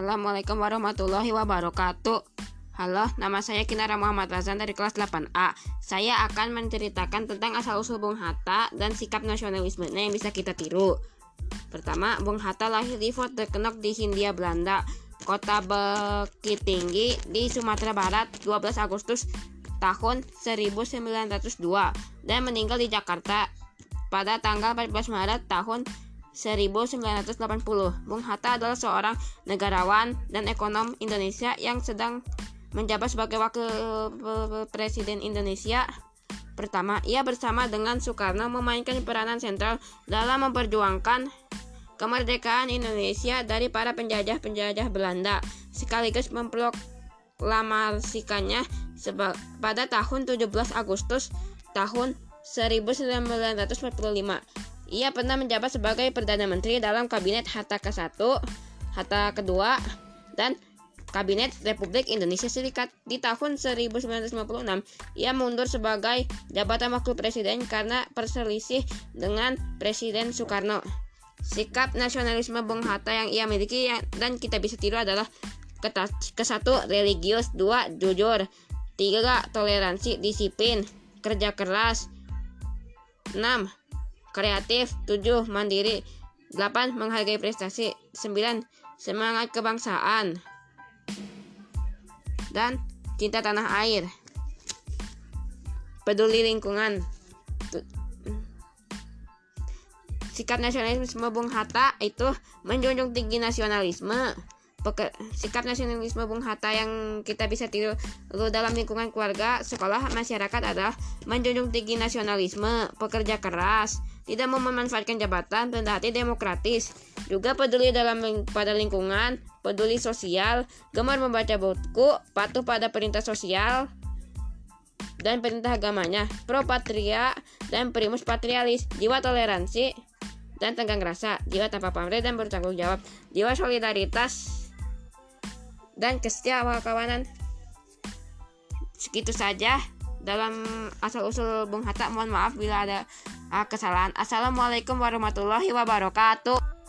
Assalamualaikum warahmatullahi wabarakatuh. Halo, nama saya Kinarah Muhammad Razan dari kelas 8A. Saya akan menceritakan tentang asal-usul Bung Hatta dan sikap nasionalismenya yang bisa kita tiru. Pertama, Bung Hatta lahir di Fort De Kenoch di Hindia Belanda, kota Bukittinggi di Sumatera Barat 12 Agustus tahun 1902 dan meninggal di Jakarta pada tanggal 14 Maret tahun 1980. Bung Hatta adalah seorang negarawan dan ekonom Indonesia yang sedang menjabat sebagai Wakil Presiden Indonesia. Pertama, ia bersama dengan Soekarno memainkan peranan sentral dalam memperjuangkan kemerdekaan Indonesia dari para penjajah Belanda, sekaligus memproklamasikannya pada tahun 17 Agustus tahun 1945. Ia pernah menjabat sebagai Perdana Menteri dalam Kabinet Hatta ke-1, Hatta ke-2, dan Kabinet Republik Indonesia Serikat. Di tahun 1956, ia mundur sebagai jabatan Wakil Presiden karena perselisih dengan Presiden Soekarno. Sikap nasionalisme Bung Hatta yang ia miliki dan kita bisa tiru adalah ke-1 religius, 2 jujur, 3 toleransi, disiplin, kerja keras, 6 kreatif, 7 mandiri, 8 menghargai prestasi, 9 semangat kebangsaan dan cinta tanah air, peduli lingkungan. Sikap nasionalisme Bung Hatta itu menjunjung tinggi nasionalisme. Sikap nasionalisme Bung Hatta yang kita bisa tiru dalam lingkungan keluarga, sekolah, masyarakat adalah menjunjung tinggi nasionalisme, pekerja keras, tidak mau memanfaatkan jabatan, rendah hati, demokratis, juga peduli pada lingkungan, peduli sosial, gemar membaca buku, patuh pada perintah sosial dan perintah agamanya, pro patria dan primus patrialis, jiwa toleransi dan tenggang rasa, jiwa tanpa pamrih dan bertanggung jawab, jiwa solidaritas dan kesetiakawanan. Segitu saja dalam asal-usul Bung Hatta. Mohon maaf bila ada kesalahan. Assalamualaikum warahmatullahi wabarakatuh.